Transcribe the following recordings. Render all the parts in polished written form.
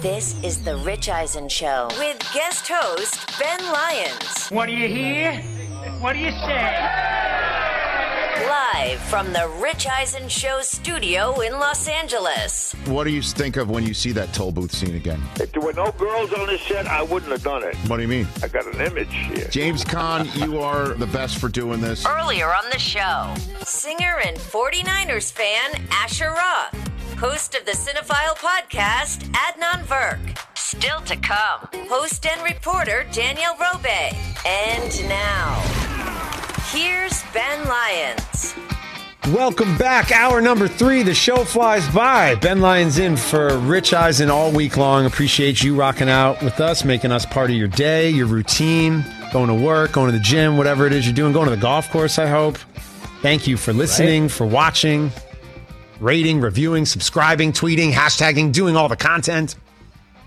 This is the Rich Eisen Show with guest host Ben Lyons. What do you hear? What do you say? Live from the Rich Eisen Show studio in Los Angeles. What do you think of when you see that toll booth scene again? If there were no girls on this set, I wouldn't have done it. What do you mean? I got an image here. James Caan, you are the best for doing this. Earlier on the show, singer and 49ers fan Asher Roth. Host of the Cinephile podcast, Adnan Virk. Still to come, host and reporter, Danielle Robay. And now, here's Ben Lyons. Welcome back. Hour number 3. The show flies by. Ben Lyons in for Rich Eisen all week long. Appreciate you rocking out with us, making us part of your day, your routine, going to work, going to the gym, whatever it is you're doing, going to the golf course, I hope. Thank you for listening, for watching. Rating, reviewing, subscribing, tweeting, hashtagging, doing all the content.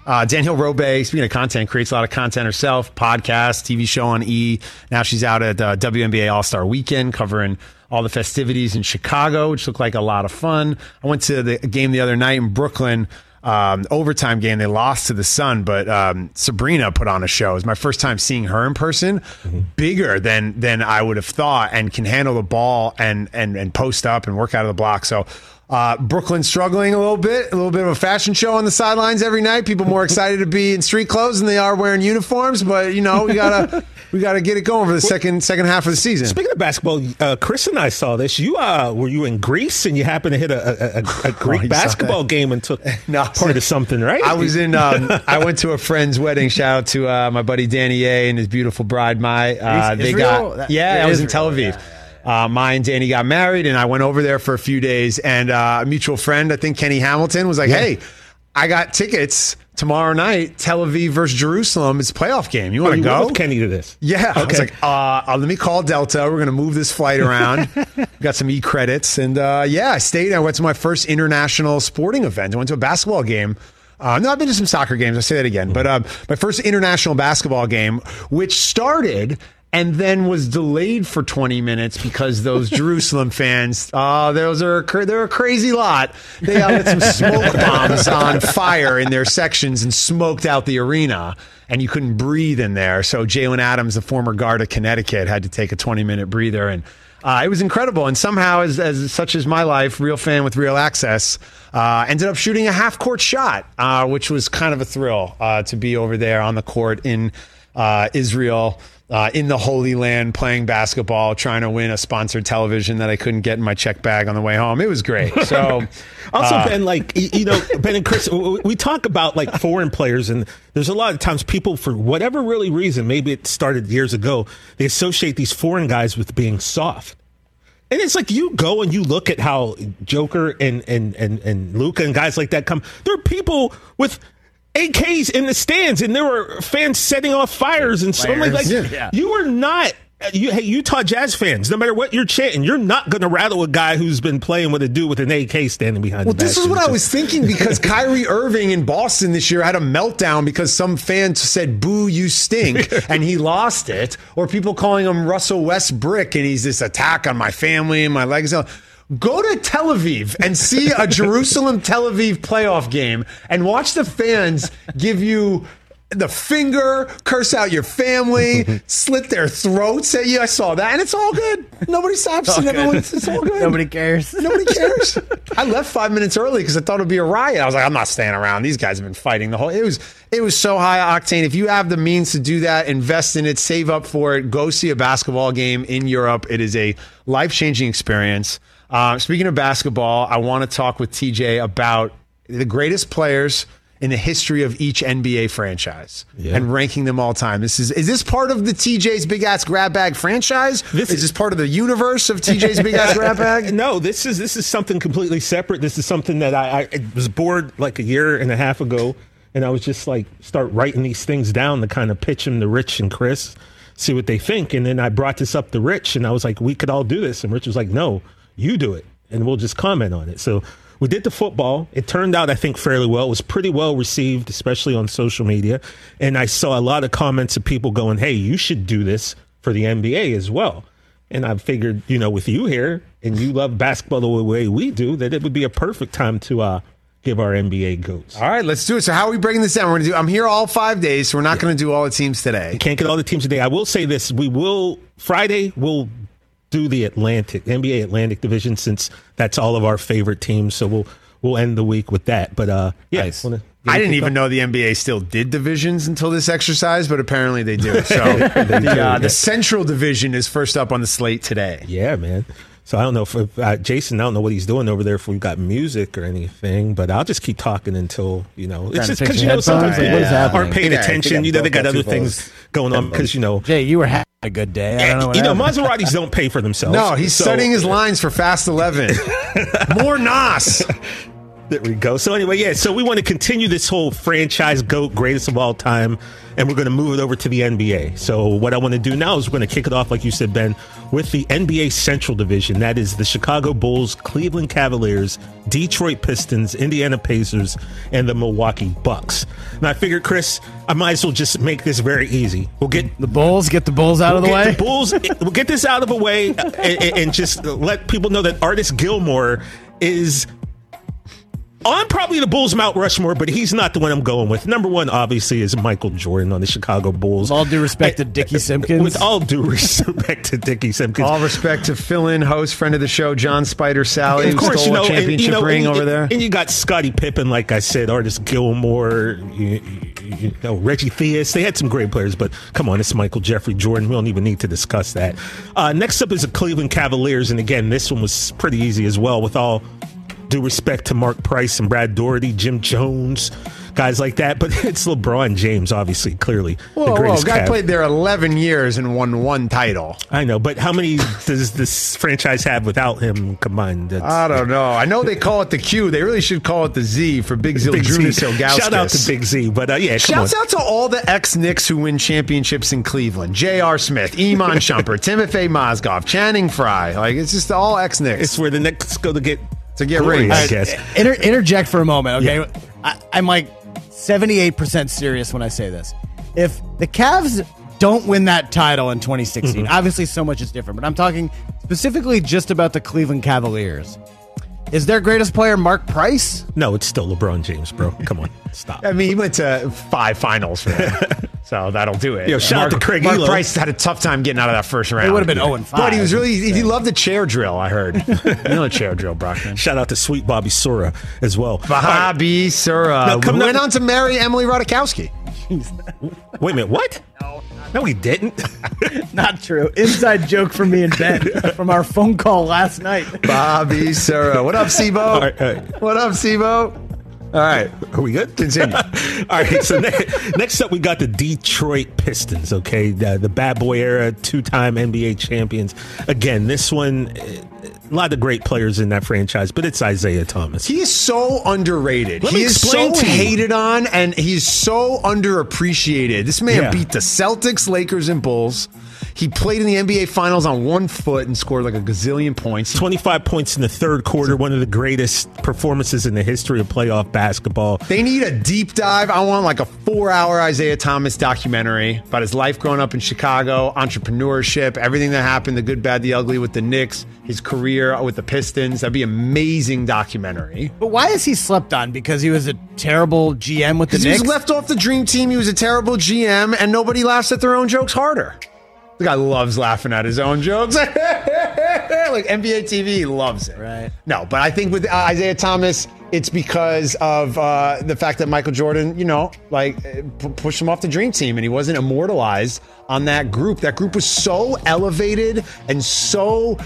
Danielle Robay, speaking of content, creates a lot of content herself. Podcast, TV show on E! Now she's out at WNBA All-Star Weekend covering all the festivities in Chicago, which looked like a lot of fun. I went to the game the other night in Brooklyn, overtime game. They lost to the Sun, but Sabrina put on a show. It was my first time seeing her in person. Mm-hmm. Bigger than I would have thought, and can handle the ball and post up and work out of the block. So. Brooklyn struggling a little bit of a fashion show on the sidelines every night. People more excited to be in street clothes than they are wearing uniforms, but you know, we gotta get it going for the second half of the season. Speaking of basketball, Chris and I saw this. You were you in Greece and you happened to hit a Greek basketball game and took part of something, right? I was in. I went to a friend's wedding. Shout out to my buddy Danny A and his beautiful bride Mai. I was in Tel Aviv. Yeah. My and Danny got married, and I went over there for a few days, and a mutual friend, I think Kenny Hamilton, was like, hey, I got tickets tomorrow night, Tel Aviv versus Jerusalem. It's a playoff game. You want to go? Kenny to this. Yeah. Okay. I was like, let me call Delta. We're going to move this flight around. Got some e-credits. And, I stayed. I went to my first international sporting event. I went to a basketball game. I've been to some soccer games. I'll say that again. But my first international basketball game, which started – and then was delayed for 20 minutes because those Jerusalem fans, they're a crazy lot. They lit some smoke bombs on fire in their sections and smoked out the arena, and you couldn't breathe in there. So Jalen Adams, the former guard of Connecticut, had to take a 20-minute breather, and it was incredible. And somehow, as my life, real fan with real access, ended up shooting a half-court shot, which was kind of a thrill to be over there on the court in Israel. In the Holy Land, playing basketball, trying to win a sponsored television that I couldn't get in my check bag on the way home. It was great. So, also, Ben, like, you know, Ben and Chris, we talk about like foreign players, and there's a lot of times people, for whatever really reason, maybe it started years ago, they associate these foreign guys with being soft. And it's like you go and you look at how Joker and Luka and guys like that come. They're people with AKs in the stands, and there were fans setting off fires and so like you are not Utah Jazz fans, no matter what you're chanting, you're not going to rattle a guy who's been playing with a dude with an AK standing behind him. Well, this is what I was thinking, because Kyrie Irving in Boston this year had a meltdown because some fan said, boo, you stink, and he lost it. Or people calling him Russell Westbrook, and he's this attack on my family and my legs. Go to Tel Aviv and see a Jerusalem-Tel Aviv playoff game and watch the fans give you the finger, curse out your family, slit their throats at you. I saw that, and it's all good. Nobody stops. It's all good. Nobody cares. Nobody cares. I left 5 minutes early because I thought it'd be a riot. I was like, I'm not staying around. These guys have been fighting the whole. It was so high octane. If you have the means to do that, invest in it, save up for it, go see a basketball game in Europe. It is a life-changing experience. Speaking of basketball, I want to talk with TJ about the greatest players in the history of each NBA franchise and ranking them all time. Is this part of the TJ's Big Ass Grab Bag franchise? Is this part of the universe of TJ's Big Ass Grab Bag? No, this is something completely separate. This is something that I was bored like a year and a half ago, and I was just like, start writing these things down to kind of pitch them to Rich and Chris, see what they think. And then I brought this up to Rich, and I was like, we could all do this. And Rich was like, no, you do it, and we'll just comment on it. So we did the football. It turned out, I think, fairly well. It was pretty well received, especially on social media. And I saw a lot of comments of people going, hey, you should do this for the NBA as well. And I figured, with you here and you love basketball the way we do, that it would be a perfect time to give our NBA goats. All right, let's do it. So how are we breaking this down? I'm here all 5 days, so we're not going to do all the teams today. We can't get all the teams today. I will say this. Friday, we'll do the NBA Atlantic division, since that's all of our favorite teams. So we'll end the week with that. But nice. I didn't even know the NBA still did divisions until this exercise, but apparently they do. So the Central Division is first up on the slate today. Yeah, man. So I don't know if Jason, I don't know what he's doing over there, if we've got music or anything, but I'll just keep talking until, it's just because, sometimes people aren't paying attention. They got other things going on because, Jay, you were having a good day. I don't know. Maseratis don't pay for themselves. No, he's studying his lines for Fast 11. More Nas. There we go. So anyway, so we want to continue this whole franchise GOAT, greatest of all time, and we're going to move it over to the NBA. So what I want to do now is we're going to kick it off, like you said, Ben, with the NBA Central Division. That is the Chicago Bulls, Cleveland Cavaliers, Detroit Pistons, Indiana Pacers, and the Milwaukee Bucks. And I figured, Chris, I might as well just make this very easy. We'll get the Bulls, out of the way. We'll get this out of the way and just let people know that Artis Gilmore is... I'm probably the Bulls Mount Rushmore, but he's not the one I'm going with. Number one, obviously, is Michael Jordan on the Chicago Bulls. With all due respect to Dickie Simpkins. All respect to fill-in host, friend of the show, John Spider Sally, of course, who stole a championship ring over there. And you got Scottie Pippen, like I said, Artis Gilmore, Reggie Theus. They had some great players, but come on, it's Michael Jeffrey Jordan. We don't even need to discuss that. Next up is the Cleveland Cavaliers, and again, this one was pretty easy as well, with all due respect to Mark Price and Brad Daugherty, Jim Jones, guys like that. But it's LeBron James, obviously, clearly. Guy played there 11 years and won one title. I know, but how many does this franchise have without him combined? I don't know. I know they call it the Q. They really should call it the Z for Big Z. Shout out to Big Z. But shouts out to all the ex-Knicks who win championships in Cleveland. J.R. Smith, Iman Shumpert, Timofey Mozgov, Channing Frye. It's just all ex-Knicks. It's where the Knicks go to get... to get rings, I guess. Interject for a moment, okay? Yeah. I'm like 78% serious when I say this. If the Cavs don't win that title in 2016, obviously so much is different, but I'm talking specifically just about the Cleveland Cavaliers. Is their greatest player Mark Price? No, it's still LeBron James, bro. Come on, stop. I mean, he went to 5 finals for that, so that'll do it. Shout out to Craig Elo. Mark Price had a tough time getting out of that first round. It would have been 0-5. But he was he loved the chair drill, I heard. The chair drill, Brockman. Shout out to sweet Bobby Sura as well. Bobby Sura. Who went on to marry Emily Ratajkowski. Wait a minute, what? No, he didn't. Not true. Inside joke from me and Ben from our phone call last night. Bobby Sura. What up, Sibo? All right. What up, Sibo? All right. Are we good? Continue. All right. So next up, we got the Detroit Pistons, okay? The bad boy era, two-time NBA champions. Again, this one... a lot of great players in that franchise, but it's Isiah Thomas. He is so underrated. He is so hated on, and he's so underappreciated. This man beat the Celtics, Lakers, and Bulls. He played in the NBA Finals on one foot and scored like a gazillion points. 25 points in the third quarter, one of the greatest performances in the history of playoff basketball. They need a deep dive. I want like a 4-hour Isiah Thomas documentary about his life growing up in Chicago, entrepreneurship, everything that happened, the good, bad, the ugly with the Knicks, his career with the Pistons. That'd be an amazing documentary. But why is he slept on? Because he was a terrible GM with the Knicks? He was left off the dream team. He was a terrible GM, and nobody laughs at their own jokes harder. The guy loves laughing at his own jokes. Like NBA TV, he loves it. Right. No, but I think with Isiah Thomas, it's because of the fact that Michael Jordan, you know, like pushed him off the dream team and he wasn't immortalized on that group. That group was so elevated and so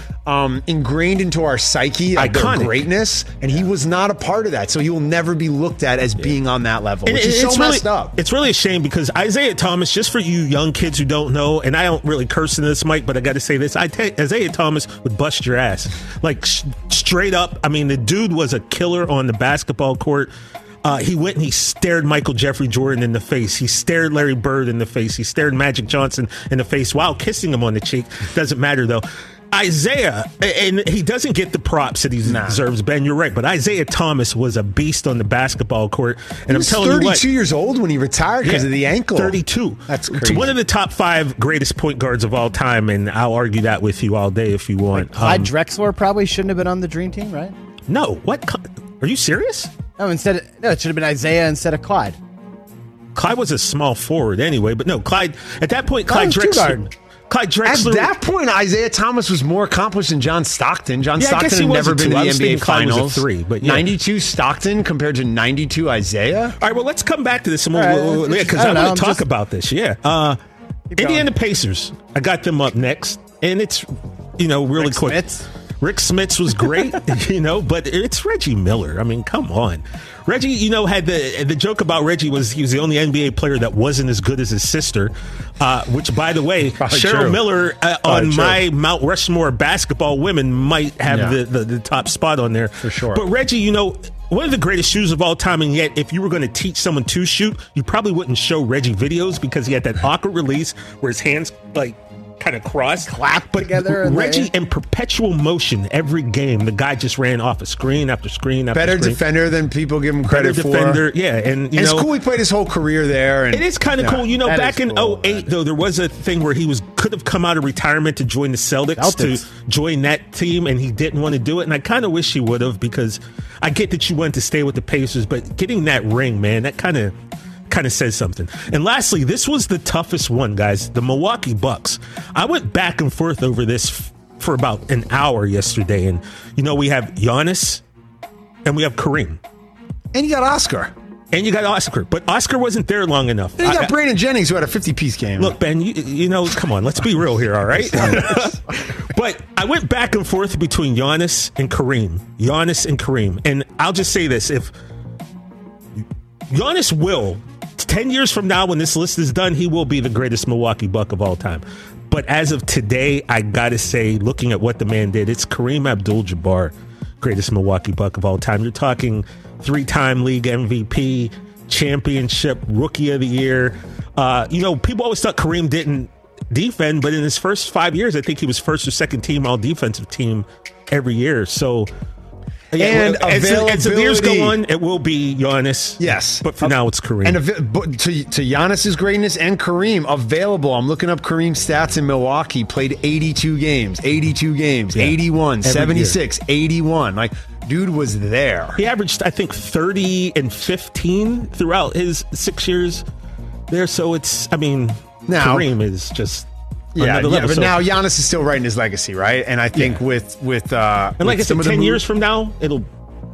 ingrained into our psyche, like their greatness, and he was not a part of that. So he will never be looked at as being on that level, which is so messed up. It's really a shame because Isiah Thomas, just for you young kids who don't know, and I don't really curse in this, Mike, but I got to say this, Isiah Thomas would bust your ass. Like straight up, I mean, the dude was a killer on the basketball court. He went and he stared Michael Jeffrey Jordan in the face. He stared Larry Bird in the face. He stared Magic Johnson in the face while kissing him on the cheek. Doesn't matter, though. Isiah, and he doesn't get the props that he deserves, Ben, you're right, but Isiah Thomas was a beast on the basketball court. And I'm telling you, he was 32 years old when he retired because of the ankle. 32. That's crazy. It's one of the top 5 greatest point guards of all time, and I'll argue that with you all day if you want. Like, Clyde Drexler probably shouldn't have been on the dream team, right? No. What? Are you serious? No, it should have been Isiah instead of Clyde. Clyde was a small forward anyway, but no, Clyde, at that point, Clyde Drexler. At that point, Isiah Thomas was more accomplished than John Stockton. John Stockton had never been to the NBA Finals. 92 Stockton compared to 92 Isiah? All right, well, let's come back to this, because I want to talk about this. Yeah, Indiana Pacers. I got them up next, and it's, you know, really Rick quick. Smith. Rick Smits was great, you know, but it's Reggie Miller. I mean, come on. Reggie, you know, had the joke about Reggie was he was the only NBA player that wasn't as good as his sister, which, by the way, Cheryl Miller on my Mount Rushmore basketball women might have the top spot on there. For sure. But Reggie, you know, one of the greatest shooters of all time, and yet if you were going to teach someone to shoot, you probably wouldn't show Reggie videos because he had that awkward release where his hands, like, kind of clap together. Reggie in perpetual motion every game. The guy just ran off a screen after screen after screen. Better defender than people give him credit for. Yeah, and you know, it's cool he played his whole career there. And it is kind of cool. You know, back in 2008 though, there was a thing where he could have come out of retirement to join the Celtics to join that team, and he didn't want to do it. And I kind of wish he would have, because I get that you wanted to stay with the Pacers, but getting that ring, man, that kind of says something. And lastly, this was the toughest one, guys. The Milwaukee Bucks. I went back and forth over this for about an hour yesterday. And, you know, we have Giannis and we have Kareem. And you got Oscar. But Oscar wasn't there long enough. Then you got Brandon Jennings, who had a 50-piece game. Look, Ben, you know, come on, let's be real here, all right? But I went back and forth between Giannis and Kareem. And I'll just say this. If Giannis 10 years from now, when this list is done, he will be the greatest Milwaukee Buck of all time. But as of today, I got to say, looking at what the man did, it's Kareem Abdul-Jabbar, greatest Milwaukee Buck of all time. You're talking 3-time league MVP, championship, rookie of the year. You know, people always thought Kareem didn't defend, but in his first 5 years, I think he was first or second team all-defensive team every year. So... And as the years go on, it will be Giannis. Yes. But for now, it's Kareem. And to Giannis's greatness and Kareem, available. I'm looking up Kareem's stats in Milwaukee. Played 82 games, 81, every 76, year. 81. Like, dude was there. He averaged, I think, 30 and 15 throughout his 6 years there. So it's, I mean, now, Kareem is just... Yeah, but now Giannis is still writing his legacy, right? And I think and like I said, 10 years from now,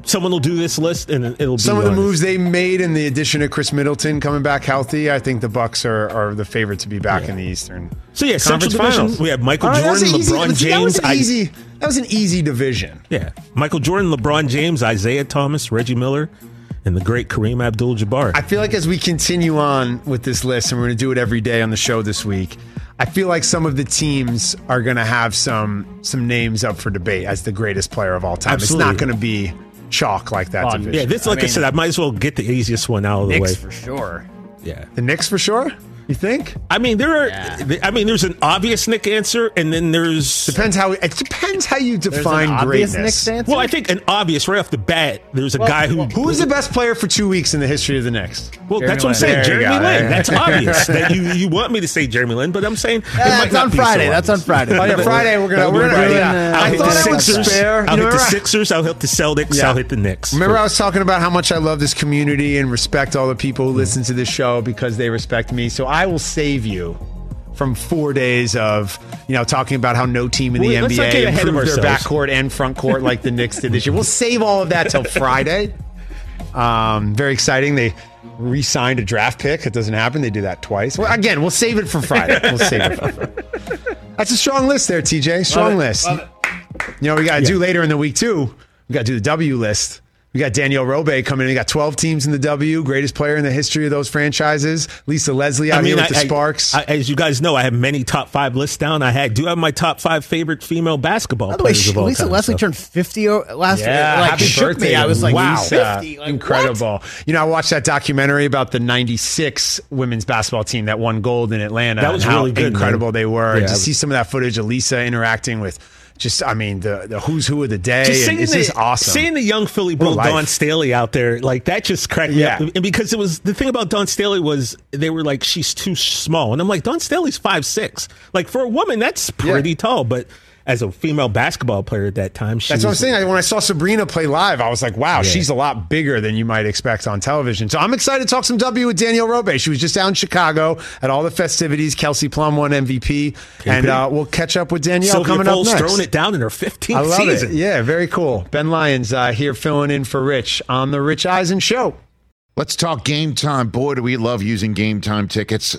someone will do this list, and it'll be some of the moves they made, and the addition of Chris Middleton coming back healthy. I think the Bucks are the favorite to be back in the Eastern. So yeah, Conference Finals. We have Michael Jordan, LeBron James. That was an easy division. Yeah, Michael Jordan, LeBron James, Isiah Thomas, Reggie Miller, and the great Kareem Abdul-Jabbar. I feel like as we continue on with this list, and we're going to do it every day on the show this week, I feel like some of the teams are going to have some names up for debate as the greatest player of all time. Absolutely. It's not going to be chalk like that division. Yeah, I said, I might as well get the easiest one out of the way. Knicks for sure. Yeah. The Knicks for sure? You think? I mean, there are. Yeah. I mean, there's an obvious Knick answer, and then there's depends how you define greatness. Well, I think an obvious right off the bat. There's a guy who was the best player for 2 weeks in the history of the Knicks. Well, Jeremy Lin. I'm saying. Jeremy Lin. That's obvious. That you want me to say Jeremy Lin, but I'm saying it might not be so obvious. That's on Friday. On Friday we're gonna. I'll hit the Sixers. I'll hit the Celtics. I'll hit the Knicks. Remember, I was talking about how much I love this community and respect all the people who listen to this show because they respect me. So I will save you from 4 days of, talking about how no team in the NBA improved their backcourt and front court like the Knicks did this year. We'll save all of that till Friday. Very exciting. They re-signed a draft pick. It doesn't happen. They do that twice. Well, again, we'll save it for Friday. That's a strong list there, TJ. Strong list. We got to do later in the week, too. We got to do the W list. We got Danielle Robay coming in. We got 12 teams in the W, greatest player in the history of those franchises. Lisa Leslie out here with the Sparks. As you guys know, I have many top five lists down. I do have my top five favorite female basketball players of all time. Lisa Leslie turned 50 last year. Yeah, happy birthday. I was like, wow, 50. Like, incredible. What? I watched that documentary about the 96 women's basketball team that won gold in Atlanta. That was really good. Incredible they were. Yeah, to see some of that footage of Lisa interacting with... the who's who of the day. This is awesome. Seeing the young Philly Bull Dawn Staley out there, like that just cracked me up. And because it was the thing about Dawn Staley was they were like, she's too small. And I'm like, Dawn Staley's 5'6". Like for a woman, that's pretty tall. But as a female basketball player at that time, that's what I'm saying. When I saw Sabrina play live, I was like, wow, she's a lot bigger than you might expect on television. So I'm excited to talk some W with Danielle Robay. She was just out in Chicago at all the festivities. Kelsey Plum won MVP. And we'll catch up with Danielle coming up next. Sylvia Foles throwing it down in her 15th season. I love it. Yeah, very cool. Ben Lyons here filling in for Rich on the Rich Eisen Show. Let's talk Game Time. Boy, do we love using Game Time tickets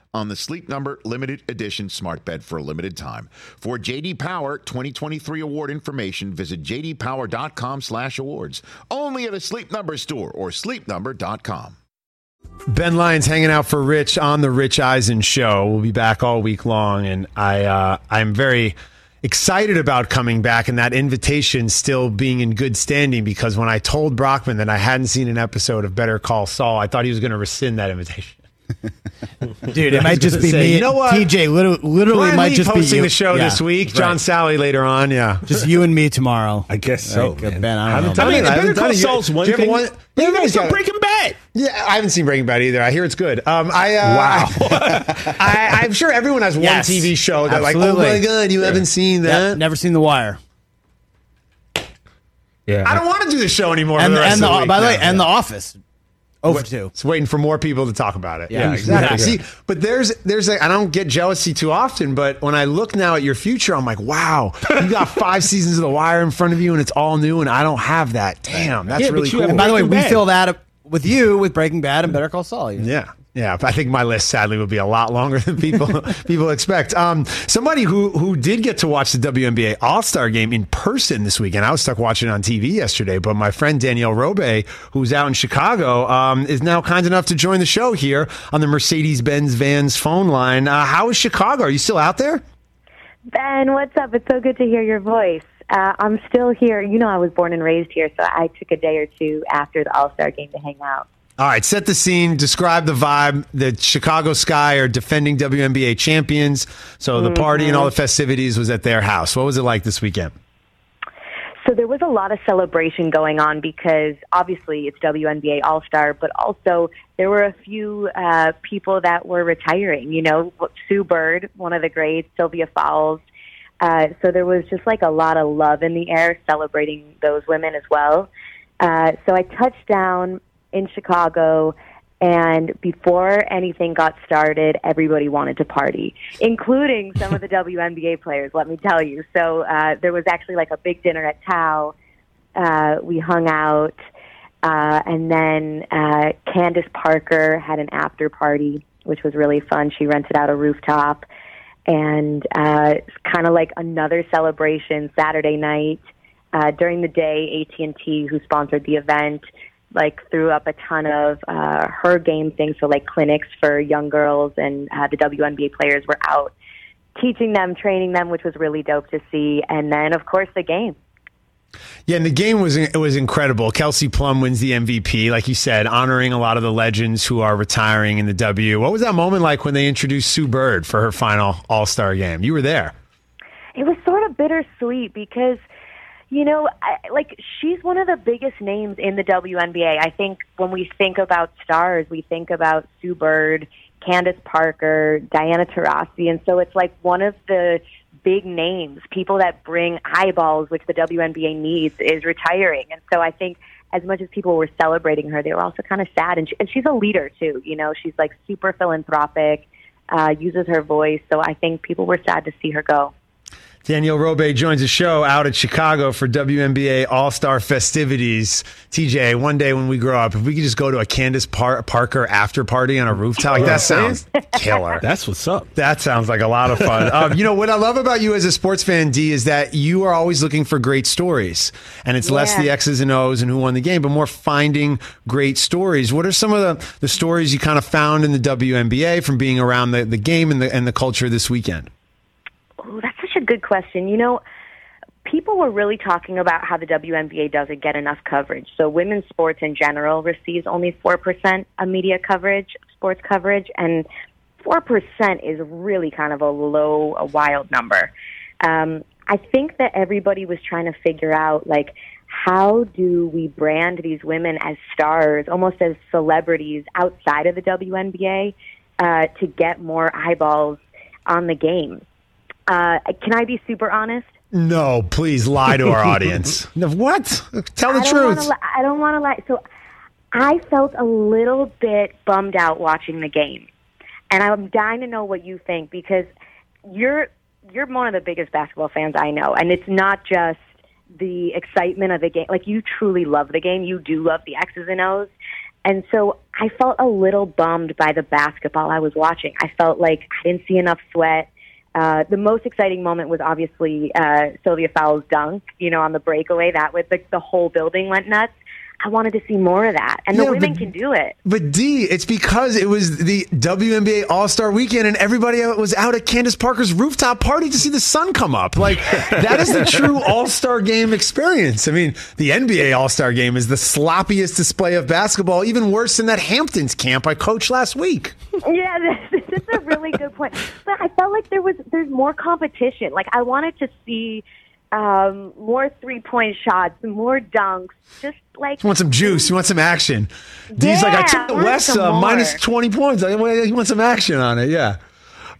on the Sleep Number Limited Edition smart bed for a limited time. For J.D. Power 2023 award information, visit jdpower.com/awards. Only at a Sleep Number store or sleepnumber.com. Ben Lyons hanging out for Rich on the Rich Eisen Show. We'll be back all week long, and I'm very excited about coming back and that invitation still being in good standing, because when I told Brockman that I hadn't seen an episode of Better Call Saul, I thought he was going to rescind that invitation. Dude, it might just be me. You know what? TJ literally might just be you hosting the show this week. Right. John Sally later on. Yeah, just you and me tomorrow. I guess so. Like, man. Ben, I haven't done Saul's one thing. You guys saw Breaking Bad. Yeah, I haven't seen Breaking Bad either. I hear it's good. I'm sure everyone has one TV show that like, oh my god, you haven't seen that. Yep, never seen The Wire. Yeah, I don't want to do this show anymore. By the way, and The Office. Over two. It's waiting for more people to talk about it. Yeah, exactly. See, but I don't get jealousy too often, but when I look now at your future, I'm like, wow, you got 5 seasons of The Wire in front of you, and it's all new, and I don't have that. Damn, that's really cool. And by the way, we fill that up with Breaking Bad and Better Call Saul. Yeah. Yeah, I think my list, sadly, would be a lot longer than people expect. Somebody who did get to watch the WNBA All-Star Game in person this weekend. I was stuck watching it on TV yesterday, but my friend Danielle Robay, who's out in Chicago, is now kind enough to join the show here on the Mercedes-Benz Vans phone line. How is Chicago? Are you still out there? Ben, what's up? It's so good to hear your voice. I'm still here. You know, I was born and raised here, so I took a day or two after the All-Star Game to hang out. All right, set the scene, describe the vibe. The Chicago Sky are defending WNBA champions, so the party and all the festivities was at their house. What was it like this weekend? So there was a lot of celebration going on because obviously it's WNBA All-Star, but also there were a few people that were retiring. You know, Sue Bird, one of the greats, Sylvia Fowles. So there was just like a lot of love in the air celebrating those women as well. So I touched down in Chicago, and before anything got started, everybody wanted to party, including some of the WNBA players, let me tell you. So there was actually like a big dinner at Tao. We hung out, and then Candace Parker had an after party, which was really fun. She rented out a rooftop, and it's kind of like another celebration Saturday night. During the day, AT&T, who sponsored the event, like threw up a ton of her game things, so like clinics for young girls, and the WNBA players were out teaching them, training them, which was really dope to see. And then, of course, the game. Yeah, and the game was incredible. Kelsey Plum wins the MVP, like you said, honoring a lot of the legends who are retiring in the W. What was that moment like when they introduced Sue Bird for her final All-Star game? You were there. It was sort of bittersweet because, you know, she's one of the biggest names in the WNBA. I think when we think about stars, we think about Sue Bird, Candace Parker, Diana Taurasi, and so it's like one of the big names, people that bring eyeballs, which the WNBA needs, is retiring. And so I think as much as people were celebrating her, they were also kind of sad. And she's a leader, too. You know, she's like super philanthropic, uses her voice. So I think people were sad to see her go. Danielle Robay joins the show out at Chicago for WNBA All-Star festivities. TJ, one day when we grow up, if we could just go to a Candace Parker after party on a rooftop, like that sounds killer. That's what's up. That sounds like a lot of fun. You know, what I love about you as a sports fan, D, is that you are always looking for great stories. And it's less the X's and O's and who won the game, but more finding great stories. What are some of the stories you kind of found in the WNBA from being around the game and the culture this weekend? Oh, that's such a good question. You know, people were really talking about how the WNBA doesn't get enough coverage. So women's sports in general receives only 4% of media coverage, sports coverage, and 4% is really kind of a wild number. I think that everybody was trying to figure out, like, how do we brand these women as stars, almost as celebrities outside of the WNBA, to get more eyeballs on the game? Can I be super honest? No, please lie to our audience. What? Tell the truth. I don't want to lie. So I felt a little bit bummed out watching the game. And I'm dying to know what you think, because you're one of the biggest basketball fans I know. And it's not just the excitement of the game. Like, you truly love the game. You do love the X's and O's. And so I felt a little bummed by the basketball I was watching. I felt like I didn't see enough sweat. The most exciting moment was obviously Sylvia Fowles' dunk, you know, on the breakaway. That was like the whole building went nuts. I wanted to see more of that. And the women can do it. But, D, it's because it was the WNBA All-Star Weekend and everybody was out at Candace Parker's rooftop party to see the sun come up. Like, that is the true All-Star Game experience. I mean, the NBA All-Star Game is the sloppiest display of basketball, even worse than that Hamptons camp I coached last week. Yeah, that's a really good point. But I felt like there's more competition. Like, I wanted to see more three-point shots, more dunks, just like... You want some juice, you want some action. D's like, I took the West minus 20 points. You want some action on it, yeah.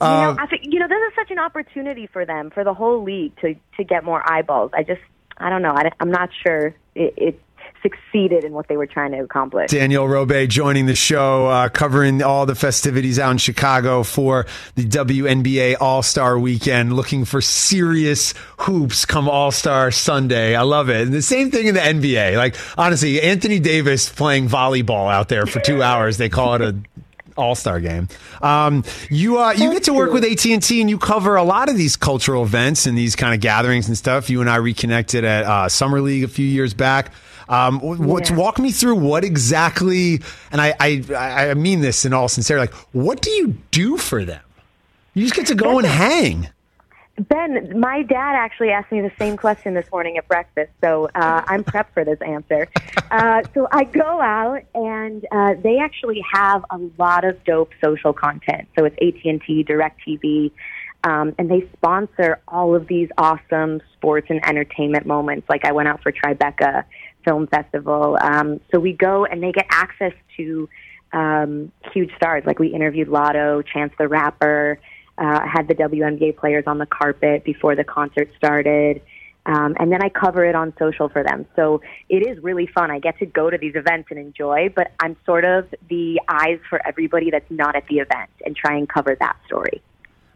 You know, this is such an opportunity for them, for the whole league, to get more eyeballs. I don't know, I'm not sure it succeeded in what they were trying to accomplish. Danielle Robay joining the show, covering all the festivities out in Chicago for the WNBA All-Star Weekend, looking for serious hoops come All-Star Sunday. I love it. And the same thing in the NBA. Like, honestly, Anthony Davis playing volleyball out there for 2 hours. They call it a All-Star Game. You get to work with AT&T, and you cover a lot of these cultural events and these kind of gatherings and stuff. You and I reconnected at Summer League a few years back. Walk me through what exactly, and I mean this in all sincerity, like, what do you do for them? You just get to go and hang. Ben, my dad actually asked me the same question this morning at breakfast, so I'm prepped for this answer. So I go out, and they actually have a lot of dope social content. So it's AT&T, DirecTV, and they sponsor all of these awesome sports and entertainment moments. Like I went out for Tribeca Film Festival. So we go, and they get access to huge stars. Like we interviewed Lotto, Chance the Rapper. Had the WNBA players on the carpet before the concert started. And then I cover it on social for them. So it is really fun. I get to go to these events and enjoy, but I'm sort of the eyes for everybody that's not at the event and try and cover that story.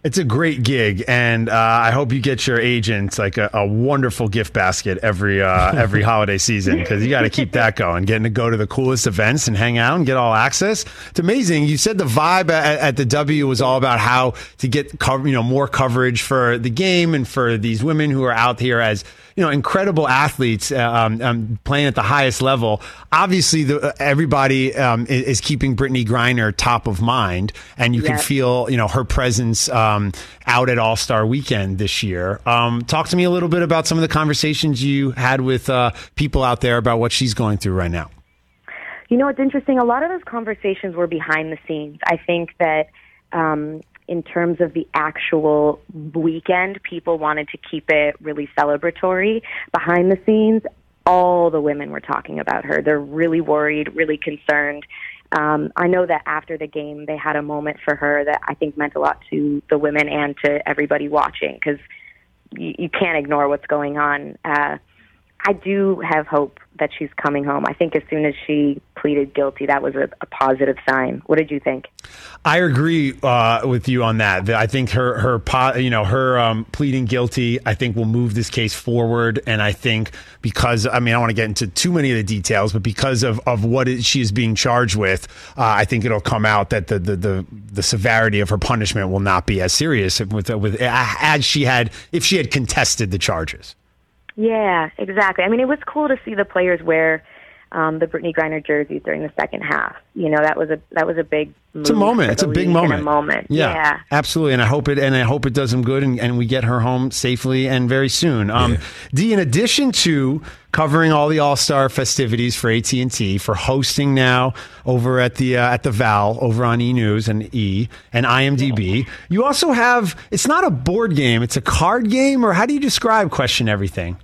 It's a great gig, and I hope you get your agents like a wonderful gift basket every holiday season, because you got to keep that going. Getting to go to the coolest events and hang out and get all access. It's amazing. You said the vibe at the W was all about how to get more coverage for the game and for these women who are out here as incredible athletes playing at the highest level. Obviously, everybody is keeping Brittany Griner top of mind, and you can feel her presence. Out at All-Star Weekend this year. Talk to me a little bit about some of the conversations you had with people out there about what she's going through right now. You know, it's interesting. A lot of those conversations were behind the scenes. I think that in terms of the actual weekend, people wanted to keep it really celebratory. Behind the scenes, all the women were talking about her. They're really worried, really concerned. I know that after the game, they had a moment for her that I think meant a lot to the women and to everybody watching, because you can't ignore what's going on. I do have hope that she's coming home. I think as soon as she pleaded guilty, that was a positive sign. What did you think? I agree with you on that. I think her pleading guilty, I think, will move this case forward. And I think because, I don't want to get into too many of the details, but because of what she is being charged with, I think it'll come out that the severity of her punishment will not be as serious if she had contested the charges. Yeah, exactly. It was cool to see the players wear the Brittany Griner jersey during the second half. That was a big move. It's a moment. It's a big moment. Yeah, absolutely. And I hope it does them good, and we get her home safely and very soon. Dee, in addition to covering all the All-Star festivities for AT&T, for hosting now over at the Val over on E! News and E! and IMDb, you also have, it's not a board game, it's a card game, or how do you describe Question Everything?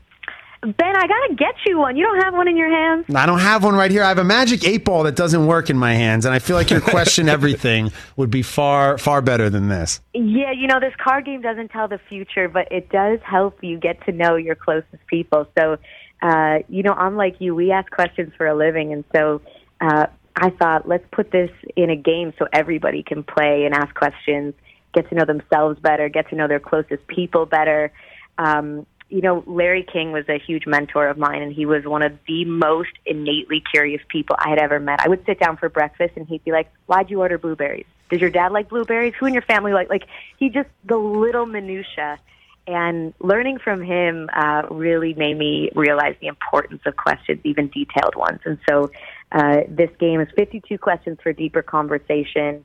Ben, I got to get you one. You don't have one in your hands? I don't have one right here. I have a magic 8-ball that doesn't work in my hands, and I feel like your Question Everything would be far, far better than this. Yeah, this card game doesn't tell the future, but it does help you get to know your closest people. So, I'm like you. We ask questions for a living, and so I thought, let's put this in a game so everybody can play and ask questions, get to know themselves better, get to know their closest people better. Larry King was a huge mentor of mine, and he was one of the most innately curious people I had ever met. I would sit down for breakfast, and he'd be like, why'd you order blueberries? Does your dad like blueberries? Who in your family like? He just, the little minutia. And learning from him really made me realize the importance of questions, even detailed ones. And so this game is 52 questions for deeper conversation.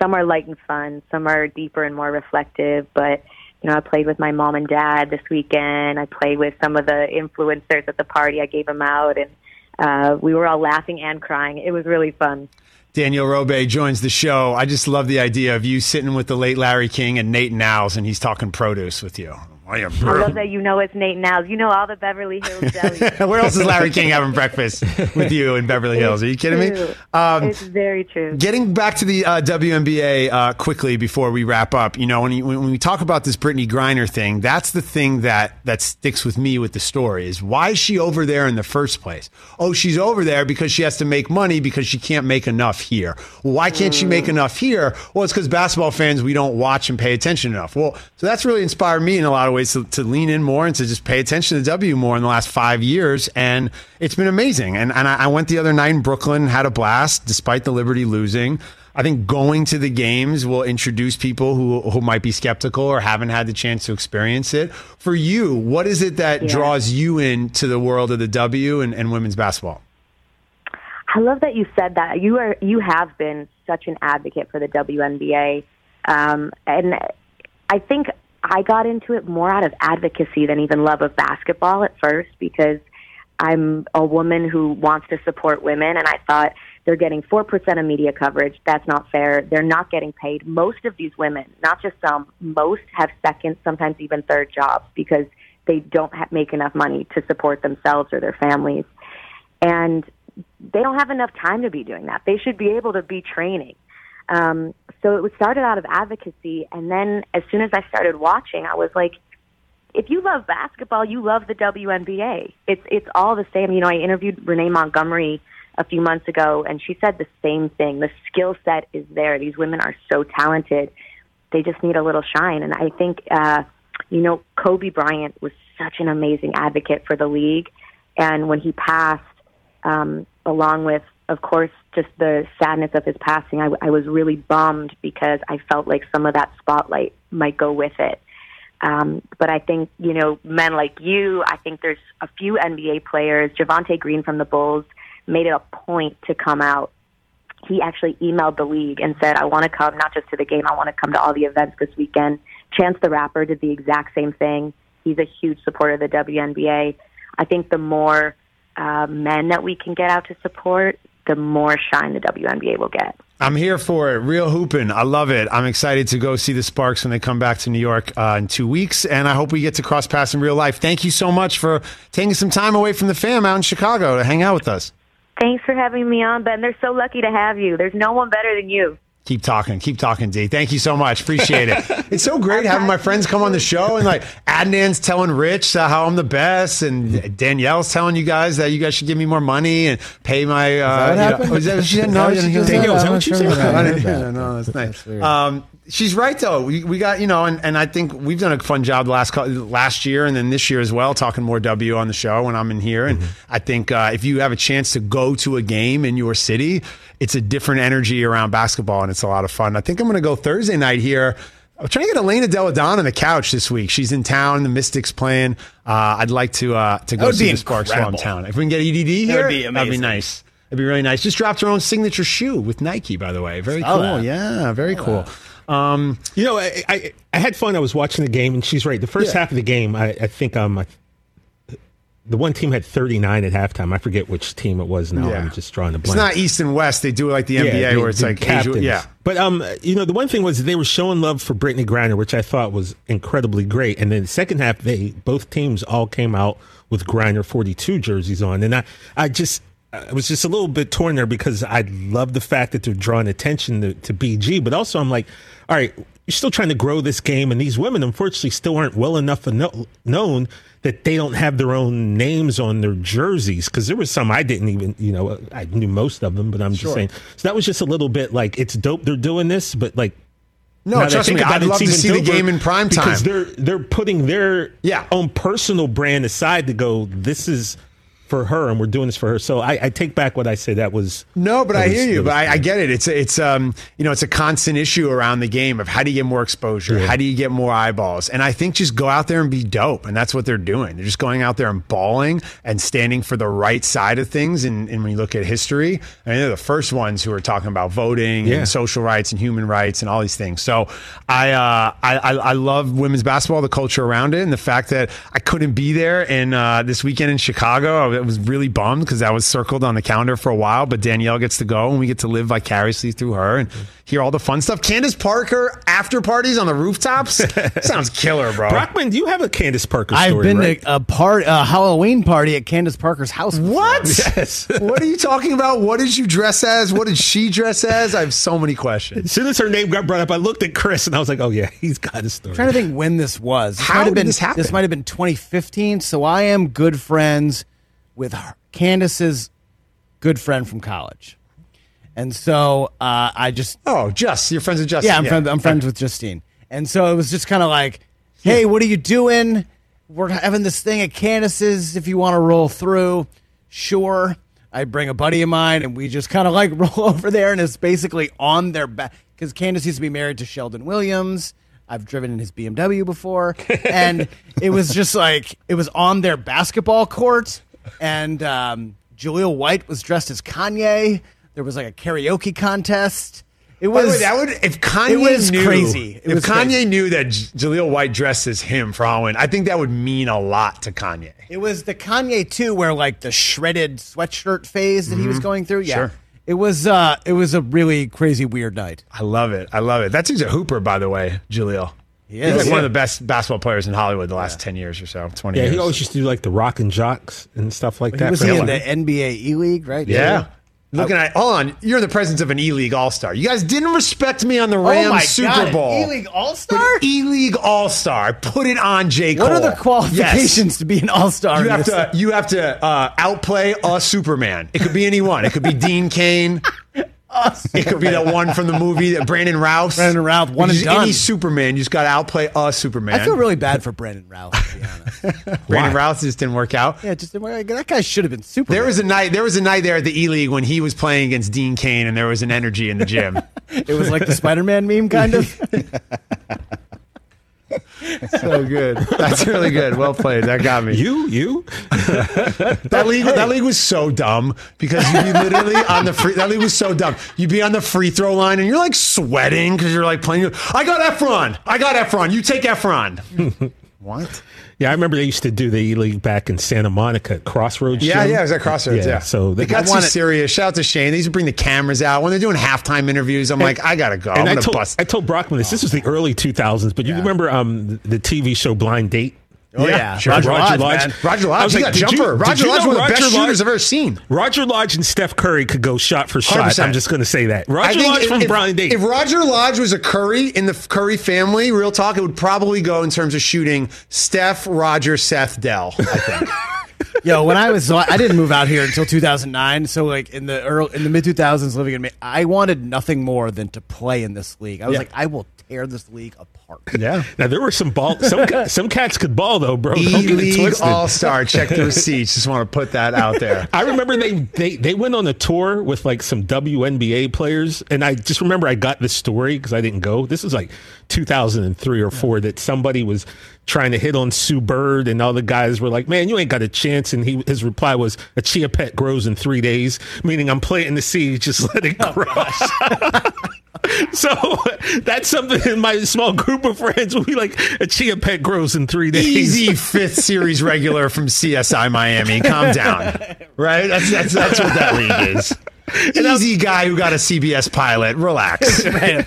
Some are light and fun. Some are deeper and more reflective, but... I played with my mom and dad this weekend. I played with some of the influencers at the party. I gave them out, and we were all laughing and crying. It was really fun. Danielle Robay joins the show. I just love the idea of you sitting with the late Larry King and Nate Nowles, and he's talking produce with you. I love that it's Nate Nowles. All the Beverly Hills deli. Where else is Larry King having breakfast with you in Beverly Hills? Are you kidding me? It's very true. Getting back to the WNBA quickly before we wrap up, when we talk about this Brittany Griner thing, that's the thing that sticks with me with the story is why is she over there in the first place? Oh, she's over there because she has to make money because she can't make enough here. Well, why can't she make enough here? Well, it's because basketball fans, we don't watch and pay attention enough. Well, so that's really inspired me in a lot of ways. To lean in more and to just pay attention to W more in the last 5 years, and it's been amazing. And I went the other night in Brooklyn, had a blast despite the Liberty losing. I think going to the games will introduce people who might be skeptical or haven't had the chance to experience it. For you, what is it that draws you into the world of the W and women's basketball? I love that you said that. You have been such an advocate for the WNBA. And I think I got into it more out of advocacy than even love of basketball at first, because I'm a woman who wants to support women, and I thought they're getting 4% of media coverage. That's not fair. They're not getting paid. Most of these women, not just some, most have second, sometimes even third jobs because they don't make enough money to support themselves or their families. And they don't have enough time to be doing that. They should be able to be training. So it was started out of advocacy, and then as soon as I started watching, I was like, if you love basketball, you love the WNBA. It's all the same. You know, I interviewed Renee Montgomery a few months ago, and she said the same thing. The skill set is there. These women are so talented. They just need a little shine. And I think, Kobe Bryant was such an amazing advocate for the league. And when he passed, along with, of course, just the sadness of his passing, I was really bummed because I felt like some of that spotlight might go with it. But I think, men like you, I think there's a few NBA players. Javonte Green from the Bulls made it a point to come out. He actually emailed the league and said, I want to come not just to the game, I want to come to all the events this weekend. Chance the Rapper did the exact same thing. He's a huge supporter of the WNBA. I think the more men that we can get out to support, the more shine the WNBA will get. I'm here for it. Real hooping. I love it. I'm excited to go see the Sparks when they come back to New York in 2 weeks, and I hope we get to cross paths in real life. Thank you so much for taking some time away from the fam out in Chicago to hang out with us. Thanks for having me on, Ben. They're so lucky to have you. There's no one better than you. Keep talking, D. Thank you so much. Appreciate it. It's so great having my friends come on the show, and like Adnan's telling Rich how I'm the best, and Danielle's telling you guys that you guys should give me more money and pay my. That's nice. She's right though. We got and I think we've done a fun job last year and then this year as well, talking more W on the show when I'm in here. And I think if you have a chance to go to a game in your city, it's a different energy around basketball, and it's a lot of fun. I think I'm going to go Thursday night here. I'm trying to get Elena Deladon on the couch this week. She's in town. The Mystics playing. I'd like to go see the Sparks while I'm in town. If we can get EDD here, that'd be nice. It'd be really nice. Just dropped her own signature shoe with Nike, by the way. Very cool. That. Yeah, very cool. That. I had fun. I was watching the game, and she's right. The first half of the game, I think the one team had 39 at halftime. I forget which team it was now. Yeah. I'm just drawing a blank. It's not East and West. They do it like the NBA where it's like captains. Yeah. But, the one thing was they were showing love for Brittany Griner, which I thought was incredibly great. And then the second half, both teams all came out with Griner 42 jerseys on. And I was just a little bit torn there because I love the fact that they're drawing attention to BG, but also I'm like, all right, you're still trying to grow this game, and these women, unfortunately, still aren't well enough known that they don't have their own names on their jerseys, because there was some I didn't even, I knew most of them, but I'm just saying. So that was just a little bit like, it's dope they're doing this, but like, no, trust me, I'd love to see the game in prime time. Because they're putting their own personal brand aside to go, this is for her, and we're doing this for her. So I take back what I said. That was no, but I hear you. But I get it. It's a constant issue around the game of how do you get more exposure, how do you get more eyeballs, and I think just go out there and be dope, and that's what they're doing. They're just going out there and balling and standing for the right side of things. And when you look at history, I mean, they're the first ones who are talking about voting and social rights and human rights and all these things. So I love women's basketball, the culture around it, and the fact that I couldn't be there in this weekend in Chicago. I was really bummed because that was circled on the calendar for a while, but Danielle gets to go and we get to live vicariously through her and hear all the fun stuff. Candace Parker after parties on the rooftops. Sounds killer, bro. Brockman, do you have a Candace Parker story? I've been to a Halloween party at Candace Parker's house. What? Yes. What are you talking about? What did you dress as? What did she dress as? I have so many questions. As soon as her name got brought up, I looked at Chris and I was like, oh yeah, he's got a story. I'm trying to think when this was. How did this happen? This might have been 2015. So I am good friends with Candace's good friend from college. And so you're friends with Justine. Yeah, I'm friends with Justine. And so it was just kind of like, hey, what are you doing? We're having this thing at Candace's if you want to roll through. Sure. I bring a buddy of mine, and we just kind of like roll over there, and it's basically on their back. Because Candace used to be married to Sheldon Williams. I've driven in his BMW before. And it was just like, it was on their basketball court. And Julia White was dressed as Kanye. There was like a karaoke contest. It was, by the way, that would, if Kanye it was knew, crazy. It if was Kanye crazy. Knew that Jaleel White dresses him for Halloween, I think that would mean a lot to Kanye. It was the Kanye too, where like the shredded sweatshirt phase that he was going through. Yeah, sure. It was a really crazy weird night. I love it. I love it. That dude's a hooper, by the way, Jaleel. He's like one of the best basketball players in Hollywood the last 10 years or so, 20 years. Yeah, he always used to do like the rock and jocks and stuff like that. He was in the NBA E-League, right? Yeah. Looking at, hold on, you're in the presence of an E-League All-Star. You guys didn't respect me on the Rams Super Bowl. An E-League All-Star? E-League All-Star. I put it on J. Cole. What are the qualifications to be an All-Star? You have to outplay a Superman. It could be anyone. It could be Dean Cain. It could be that one from the movie, that Brandon Routh. Brandon Routh, one and done. Any Superman, you just got to outplay a Superman. I feel really bad for Brandon Routh, to be honest. Brandon Routh just didn't work out. Yeah, just didn't work out. That guy should have been Superman. There was a night there at the E-League when he was playing against Dean Cain, and there was an energy in the gym. It was like the Spider-Man meme, kind of. So good. That's really good. Well played. That got me. You? That league was so dumb because you'd be literally on the free. That league was so dumb. You'd be on the free throw line and you're like sweating because you're like playing. I got Efron. You take Efron. What? Yeah, I remember they used to do the E-League back in Santa Monica at Crossroads. Yeah, gym. Yeah, it was at Crossroads, yeah. So they got too serious. Shout out to Shane. They used to bring the cameras out. When they're doing halftime interviews, I got to go. And I told Brockman this was the early 2000s, but you remember the TV show Blind Date? Oh, yeah. Sure. Roger Lodge. Man. Roger Lodge, he got a jumper. Roger Lodge, one of the best shooters I've ever seen. Roger Lodge and Steph Curry could go shot for shot. 100%. I'm just going to say that. Roger Lodge from Blind Date. If Roger Lodge was a Curry in the Curry family, real talk, it would probably go in terms of shooting Steph, Roger, Seth, Dell, I think. Yo, I didn't move out here until 2009. So like in the mid 2000s, living in Maine, I wanted nothing more than to play in this league. I was like, I will tear this league apart. Yeah. Now there were some cats could ball though, bro. E-League All-Star. Check the receipts. Just want to put that out there. I remember they went on a tour with like some WNBA players, and I just remember I got this story because I didn't go. This is like 2003 or 4 that somebody was trying to hit on Sue Bird, and all the guys were like, "Man, you ain't got a chance." And his reply was, "A chia pet grows in 3 days," meaning I'm planting the seed, just let it grow. So that's something in my small group of friends will be like, "A chia pet grows in 3 days." Easy fifth series regular from CSI Miami. Calm down, right? That's what that league is. An easy guy who got a CBS pilot. Relax.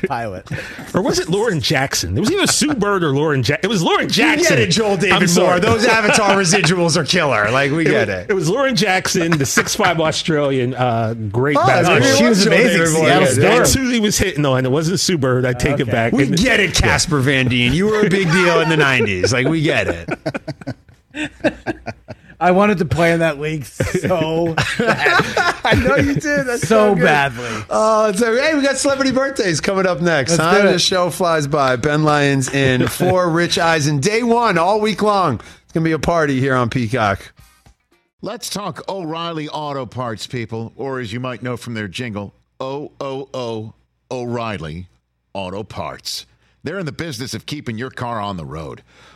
Pilot. Or was it Lauren Jackson? It was either Sue Bird or Lauren Jackson. It was Lauren Jackson. You get it, Joel David Moore. Those Avatar residuals are killer. Like, we get it. It was Lauren Jackson, the 6'5 Australian. Great basketball. She was amazing. That's who he was hitting on. It wasn't Sue Bird. I take it back. We get it, Casper Van Dien. You were a big deal in the 90s. Like, we get it. I wanted to play in that league so bad. I know you did. That's so badly. Hey, we got celebrity birthdays coming up next. Time the show flies by. Ben Lyons in for Rich Eisen. Day one, all week long. It's going to be a party here on Peacock. Let's talk O'Reilly Auto Parts, people, or as you might know from their jingle, O-O-O O'Reilly Auto Parts. They're in the business of keeping your car on the road.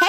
Hey,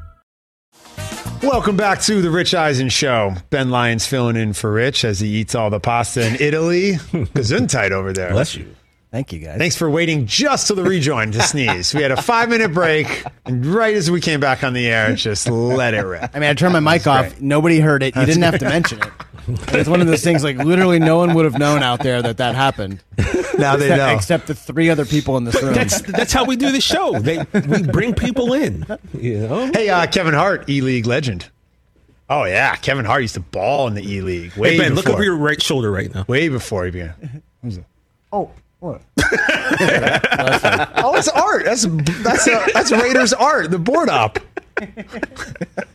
Welcome back to the Rich Eisen Show. Ben Lyons filling in for Rich as he eats all the pasta in Italy. Gesundheit over there. Bless you. Thank you, guys. Thanks for waiting just till the rejoin to sneeze. We had a 5-minute break, and right as we came back on the air, just let it rip. I mean, I turned my mic off. Great. Nobody heard it. You didn't have to mention it. And it's one of those things, like, literally no one would have known out there that happened. Now they know. Except the three other people in this room. That's how we do the show. We bring people in. You know? Hey, Kevin Hart, E-League legend. Oh, yeah. Kevin Hart used to ball in the E-League. Hey, Ben, look over your right shoulder right now. Way before he began. Oh, what? Oh, it's art. That's Raiders art, the board op.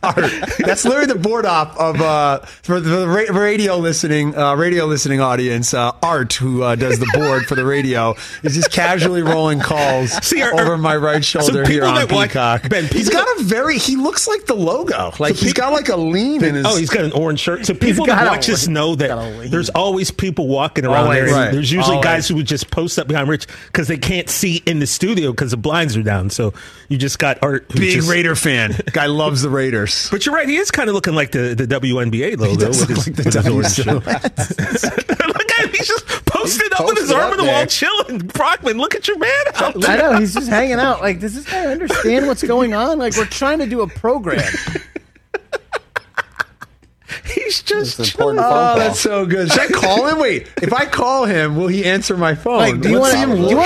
Art. That's literally the board op of for the radio listening audience. Art, who does the board for the radio, is just casually rolling calls over my right shoulder here on Peacock. Like, Ben, he's got a very. He looks like the logo. Like so he's got like a lean in his. Oh, he's got an orange shirt. So people that watch us know that there's always people walking around there. Right. There's usually guys who would just post up behind Rich because they can't see in the studio because the blinds are down. So you just got Art, big Raider fan. Guy loves the Raiders. But you're right. He is kind of looking like the WNBA logo. He does look like the WNBA. Look at him. He's just posted up with his arm on the wall, chilling. Brockman, look at your man out there. I know. He's just hanging out. Like, does this guy understand what's going on? Like, we're trying to do a program. He's just chilling. Oh, that's so good. Should I call him? Wait, if I call him, will he answer my phone? Like, do you want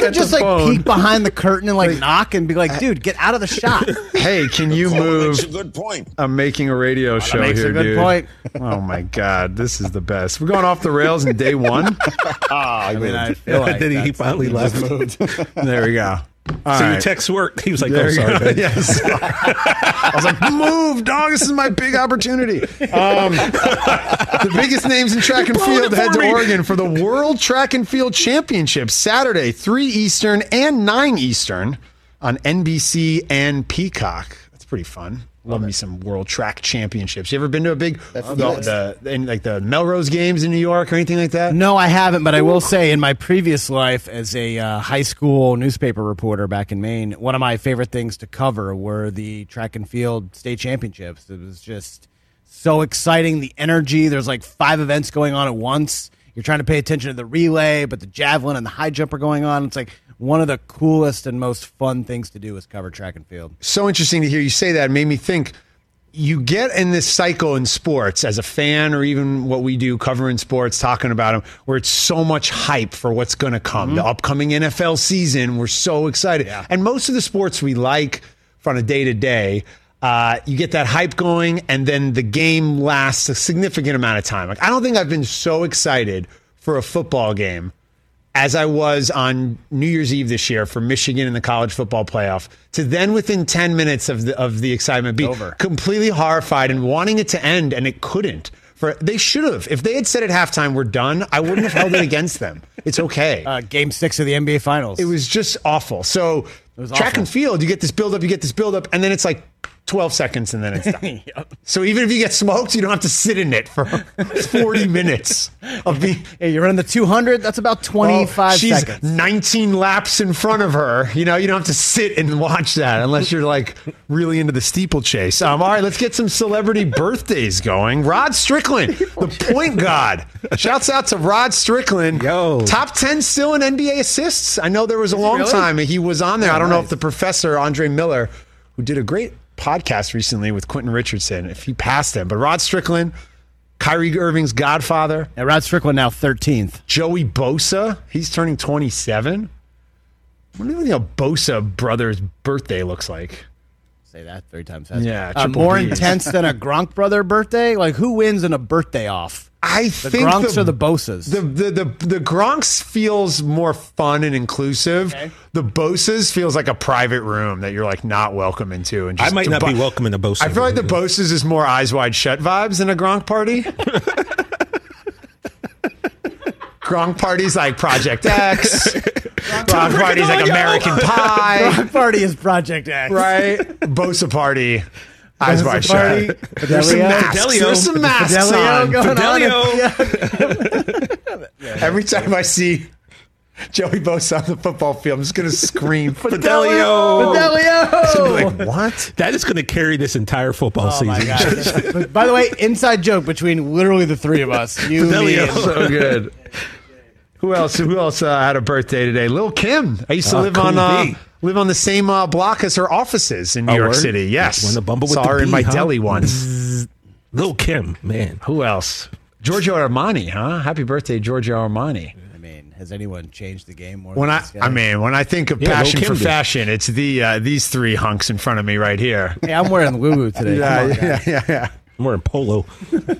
to just peek behind the curtain and knock and be like, dude, get out of the shot. Hey, can you move? That's a good point. I'm making a radio show here, dude. That's a good point. Oh my God, this is the best. We're going off the rails in day one. I feel like then he finally left. There we go. All so right. Your text worked. He was like, sorry, Ben. Yes. I was like, move, dog. This is my big opportunity. The biggest names in track and field head to Oregon for the World Track and Field Championship Saturday, 3 Eastern and 9 Eastern on NBC and Peacock. That's pretty fun. Love me some World Track Championships. You ever been to a big, the Melrose Games in New York or anything like that? No, I haven't, but I will say in my previous life as a high school newspaper reporter back in Maine, one of my favorite things to cover were the track and field state championships. It was just so exciting, the energy. There's 5 events going on at once. You're trying to pay attention to the relay, but the javelin and the high jump are going on. It's one of the coolest and most fun things to do is cover track and field. So interesting to hear you say that. It made me think, you get in this cycle in sports as a fan or even what we do covering sports, talking about them, where it's so much hype for what's going to come. Mm-hmm. The upcoming NFL season, we're so excited. Yeah. And most of the sports we like from a day-to-day, you get that hype going and then the game lasts a significant amount of time. I don't think I've been so excited for a football game as I was on New Year's Eve this year for Michigan in the college football playoff, to then within 10 minutes of the excitement be over. Completely horrified and wanting it to end, and it couldn't. They should have. If they had said at halftime, we're done, I wouldn't have held it against them. It's okay. Game 6 of the NBA Finals. It was just awful. So track and field, you get this buildup, and then it's 12 seconds, and then it's done. Yep. So even if you get smoked, you don't have to sit in it for 40 minutes. You're in the 200. That's about 25 seconds. She's 19 laps in front of her. You don't have to sit and watch that unless you're really into the steeplechase. All right, let's get some celebrity birthdays going. Rod Strickland, the point god. Shouts out to Rod Strickland. Yo. Top 10 still in NBA assists. I know there was a long time he was on there. Oh, I don't know if the professor, Andre Miller, who did a great podcast recently with Quentin Richardson, if he passed him. But Rod Strickland, Kyrie Irving's godfather. And Rod Strickland now 13th. Joey Bosa, he's turning 27. I wonder what the Bosa brother's birthday looks like. Say that 3 times. Yeah, more intense than a Gronk brother birthday. Who wins in a birthday off? I think the Gronks or the Bosas. The Gronks feels more fun and inclusive. Okay. The Bosas feels like a private room that you're like not welcome into. And just, I might not be welcome in a Bosa. I feel like the Bosas is more eyes wide shut vibes than a Gronk party. Gronk party's like Project X. Gronk party's like American Pie. Gronk party is Project X. Right? Bosa party. Eyes wide shut. There's some masks. There's some masks Fidelio. Yeah. Every time I see Joey Bosa on the football field, I'm just going to scream, Fidelio! Fidelio! Somebody like, what? That is going to carry this entire football season. But by the way, inside joke between literally the three of us. You, Fidelio. Me, so good. Who else had a birthday today? Lil' Kim. I used to live on the same block as her offices in New York City. Yes. When the bumble saw with the her bee, in my deli once. Lil' Kim, man. Who else? Giorgio Armani, huh? Happy birthday, Giorgio Armani. I mean, has anyone changed the game more than this guy? I mean, when I think of passion for fashion, it's these three hunks in front of me right here. Hey, I'm wearing Lulu today. Yeah. I'm wearing polo.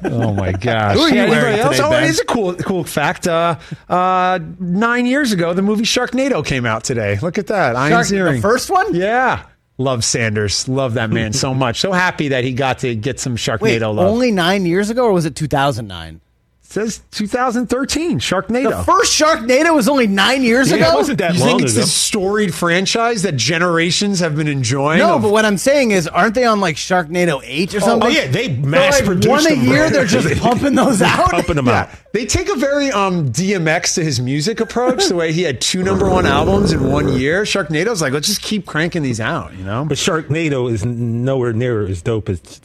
Oh, my gosh. Who are you wearing today, Ben? Oh, it is a cool fact. 9 years ago, the movie Sharknado came out today. Look at that. The first one? Yeah. Love Sanders. Love that man so much. So happy that he got to get some Sharknado love. Only 9 years ago, or was it 2009? It says 2013, Sharknado. The first Sharknado was only 9 years ago? It wasn't that long ago. You think it's this storied franchise that generations have been enjoying? No, but what I'm saying is, aren't they on like Sharknado 8 or something? Oh, yeah, they mass-produced them. One a year, they're just pumping those out? Pumping them out. They take a very DMX to his music approach, the way he had two number one albums in 1 year. Sharknado's like, let's just keep cranking these out, you know? But Sharknado is nowhere near as dope as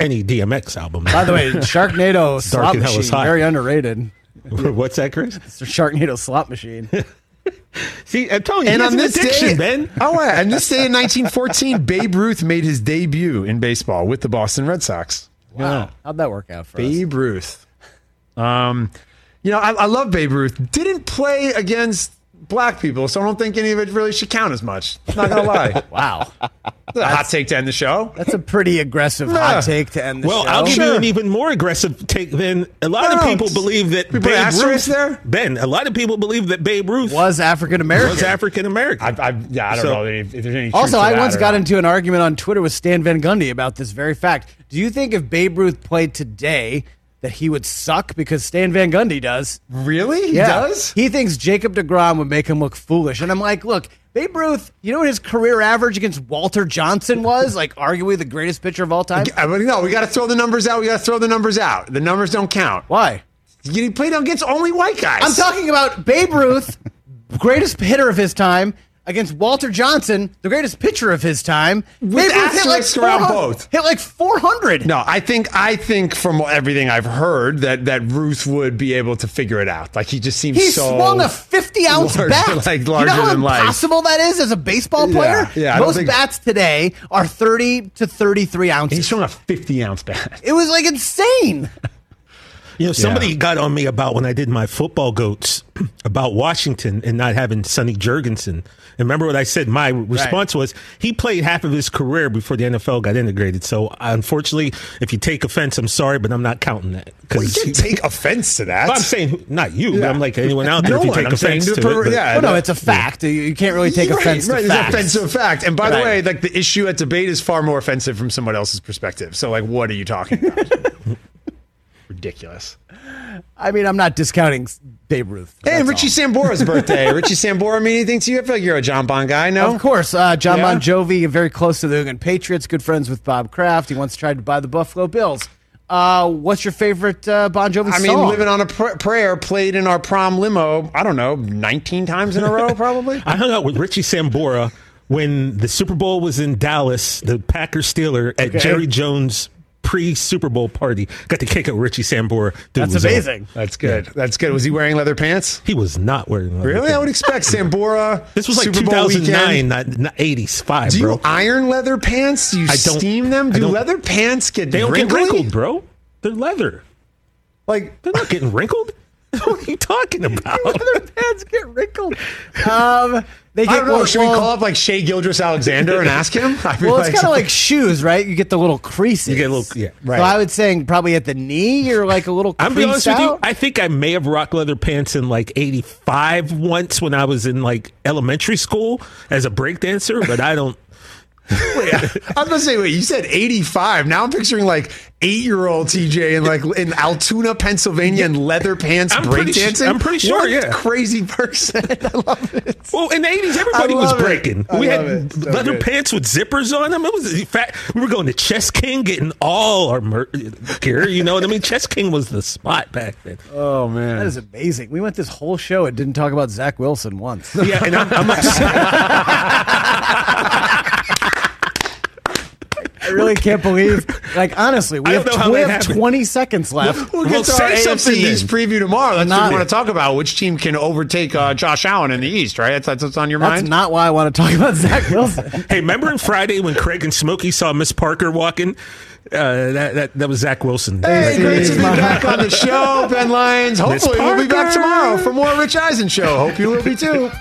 any DMX album. By the way, Sharknado Slot Machine, very underrated. What's that, Chris? It's the Sharknado Slot Machine. See, I'm telling you, and on this day, Ben. Oh, yeah. And this day in 1914, Babe Ruth made his debut in baseball with the Boston Red Sox. Wow. How'd that work out for Babe Ruth. You know, I love Babe Ruth. Didn't play against black people, so I don't think any of it really should count as much. Not gonna lie. Wow, that's a hot take to end the show. That's a pretty aggressive hot take to end the show. Well, I'll give you an even more aggressive take than a lot of people believe that Babe Ruth there. Ben, a lot of people believe that Babe Ruth was African American. I don't know if there's any. Also, I once got into an argument on Twitter with Stan Van Gundy about this very fact. Do you think if Babe Ruth played today, that he would suck? Because Stan Van Gundy does. Really? He does? He thinks Jacob deGrom would make him look foolish. And I'm like, look, Babe Ruth, you know what his career average against Walter Johnson was? Like, arguably the greatest pitcher of all time? No, we got to throw the numbers out. The numbers don't count. Why? He played against only white guys. I'm talking about Babe Ruth, greatest hitter of his time, against Walter Johnson, the greatest pitcher of his time. With asterisks around both. Hit like 400. No, I think from everything I've heard that Ruth would be able to figure it out. Like, he just seems so... He swung a 50-ounce bat. Like, larger than life. You know how impossible that is as a baseball player? Yeah, most bats today are 30 to 33 ounces. He swung a 50-ounce bat. It was, like, insane. You know, somebody got on me about when I did my football goats about Washington and not having Sonny Jurgensen. And remember what I said? My response was he played half of his career before the NFL got integrated. So, unfortunately, if you take offense, I'm sorry, but I'm not counting that. Well, you can take offense to that. Well, I'm saying, not you, but I'm like anyone out there. No, if you take offense to it. But, no, it's a fact. You can't really take offense to facts. It's offensive fact. And by the way, like, the issue at debate is far more offensive from someone else's perspective. So, like, what are you talking about? Ridiculous. I mean, I'm not discounting Babe Ruth. Hey, Richie Sambora's birthday. Richie Sambora mean anything to you? I feel like you're a John Bon guy, no? Of course. John Bon Jovi, very close to the New England Patriots, good friends with Bob Kraft. He once tried to buy the Buffalo Bills. What's your favorite Bon Jovi song? I mean, Living on a Prayer played in our prom limo, I don't know, 19 times in a row, probably? I hung out with Richie Sambora when the Super Bowl was in Dallas, the Packers-Steelers, at Jerry Jones' pre-Super Bowl party. Got to kick it with Richie Sambora. That's amazing. That's good. Yeah. That's good. Was he wearing leather pants? He was not wearing leather pants. Really? I would expect Sambora. This was like Super 2009, not 85, do you iron leather pants? Do you steam them? Do leather pants get wrinkled? They don't get wrinkled, bro. They're leather. Like, they're not getting wrinkled. What are you talking about? Their pads get wrinkled. They get, I don't know. Well, should we call up like Shai Gilgeous-Alexander and ask him? Well, it's kind of like shoes, right? You get the little creases. You get a little, yeah, right. So I would say probably at the knee, you're like a little crease. I'm being honest with you. I think I may have rocked leather pants in like 85 once when I was in like elementary school as a breakdancer, but I don't. Wait, I was going to say, wait, you said 85. Now I'm picturing like 8-year-old TJ in like in Altoona, Pennsylvania, in leather pants breakdancing. I'm pretty sure, yeah. Crazy person. I love it. Well, in the 80s, everybody was breaking. We had leather pants with zippers on them. It was fat. We were going to Chess King, getting all our gear. You know what I mean? Chess King was the spot back then. Oh, man. That is amazing. We went this whole show and didn't talk about Zach Wilson once. Yeah, and I'm I really can't believe, like, honestly, we have 20 seconds left. We'll get to our AFC East preview tomorrow. That's what we want to talk about, which team can overtake Josh Allen in the East, right? That's what's on your mind? That's not why I want to talk about Zach Wilson. Hey, remember on Friday when Craig and Smokey saw Miss Parker walking? That was Zach Wilson. Hey, great to be back on the show, Ben Lyons. Hopefully we'll be back tomorrow for more Rich Eisen Show. Hope you will be, too.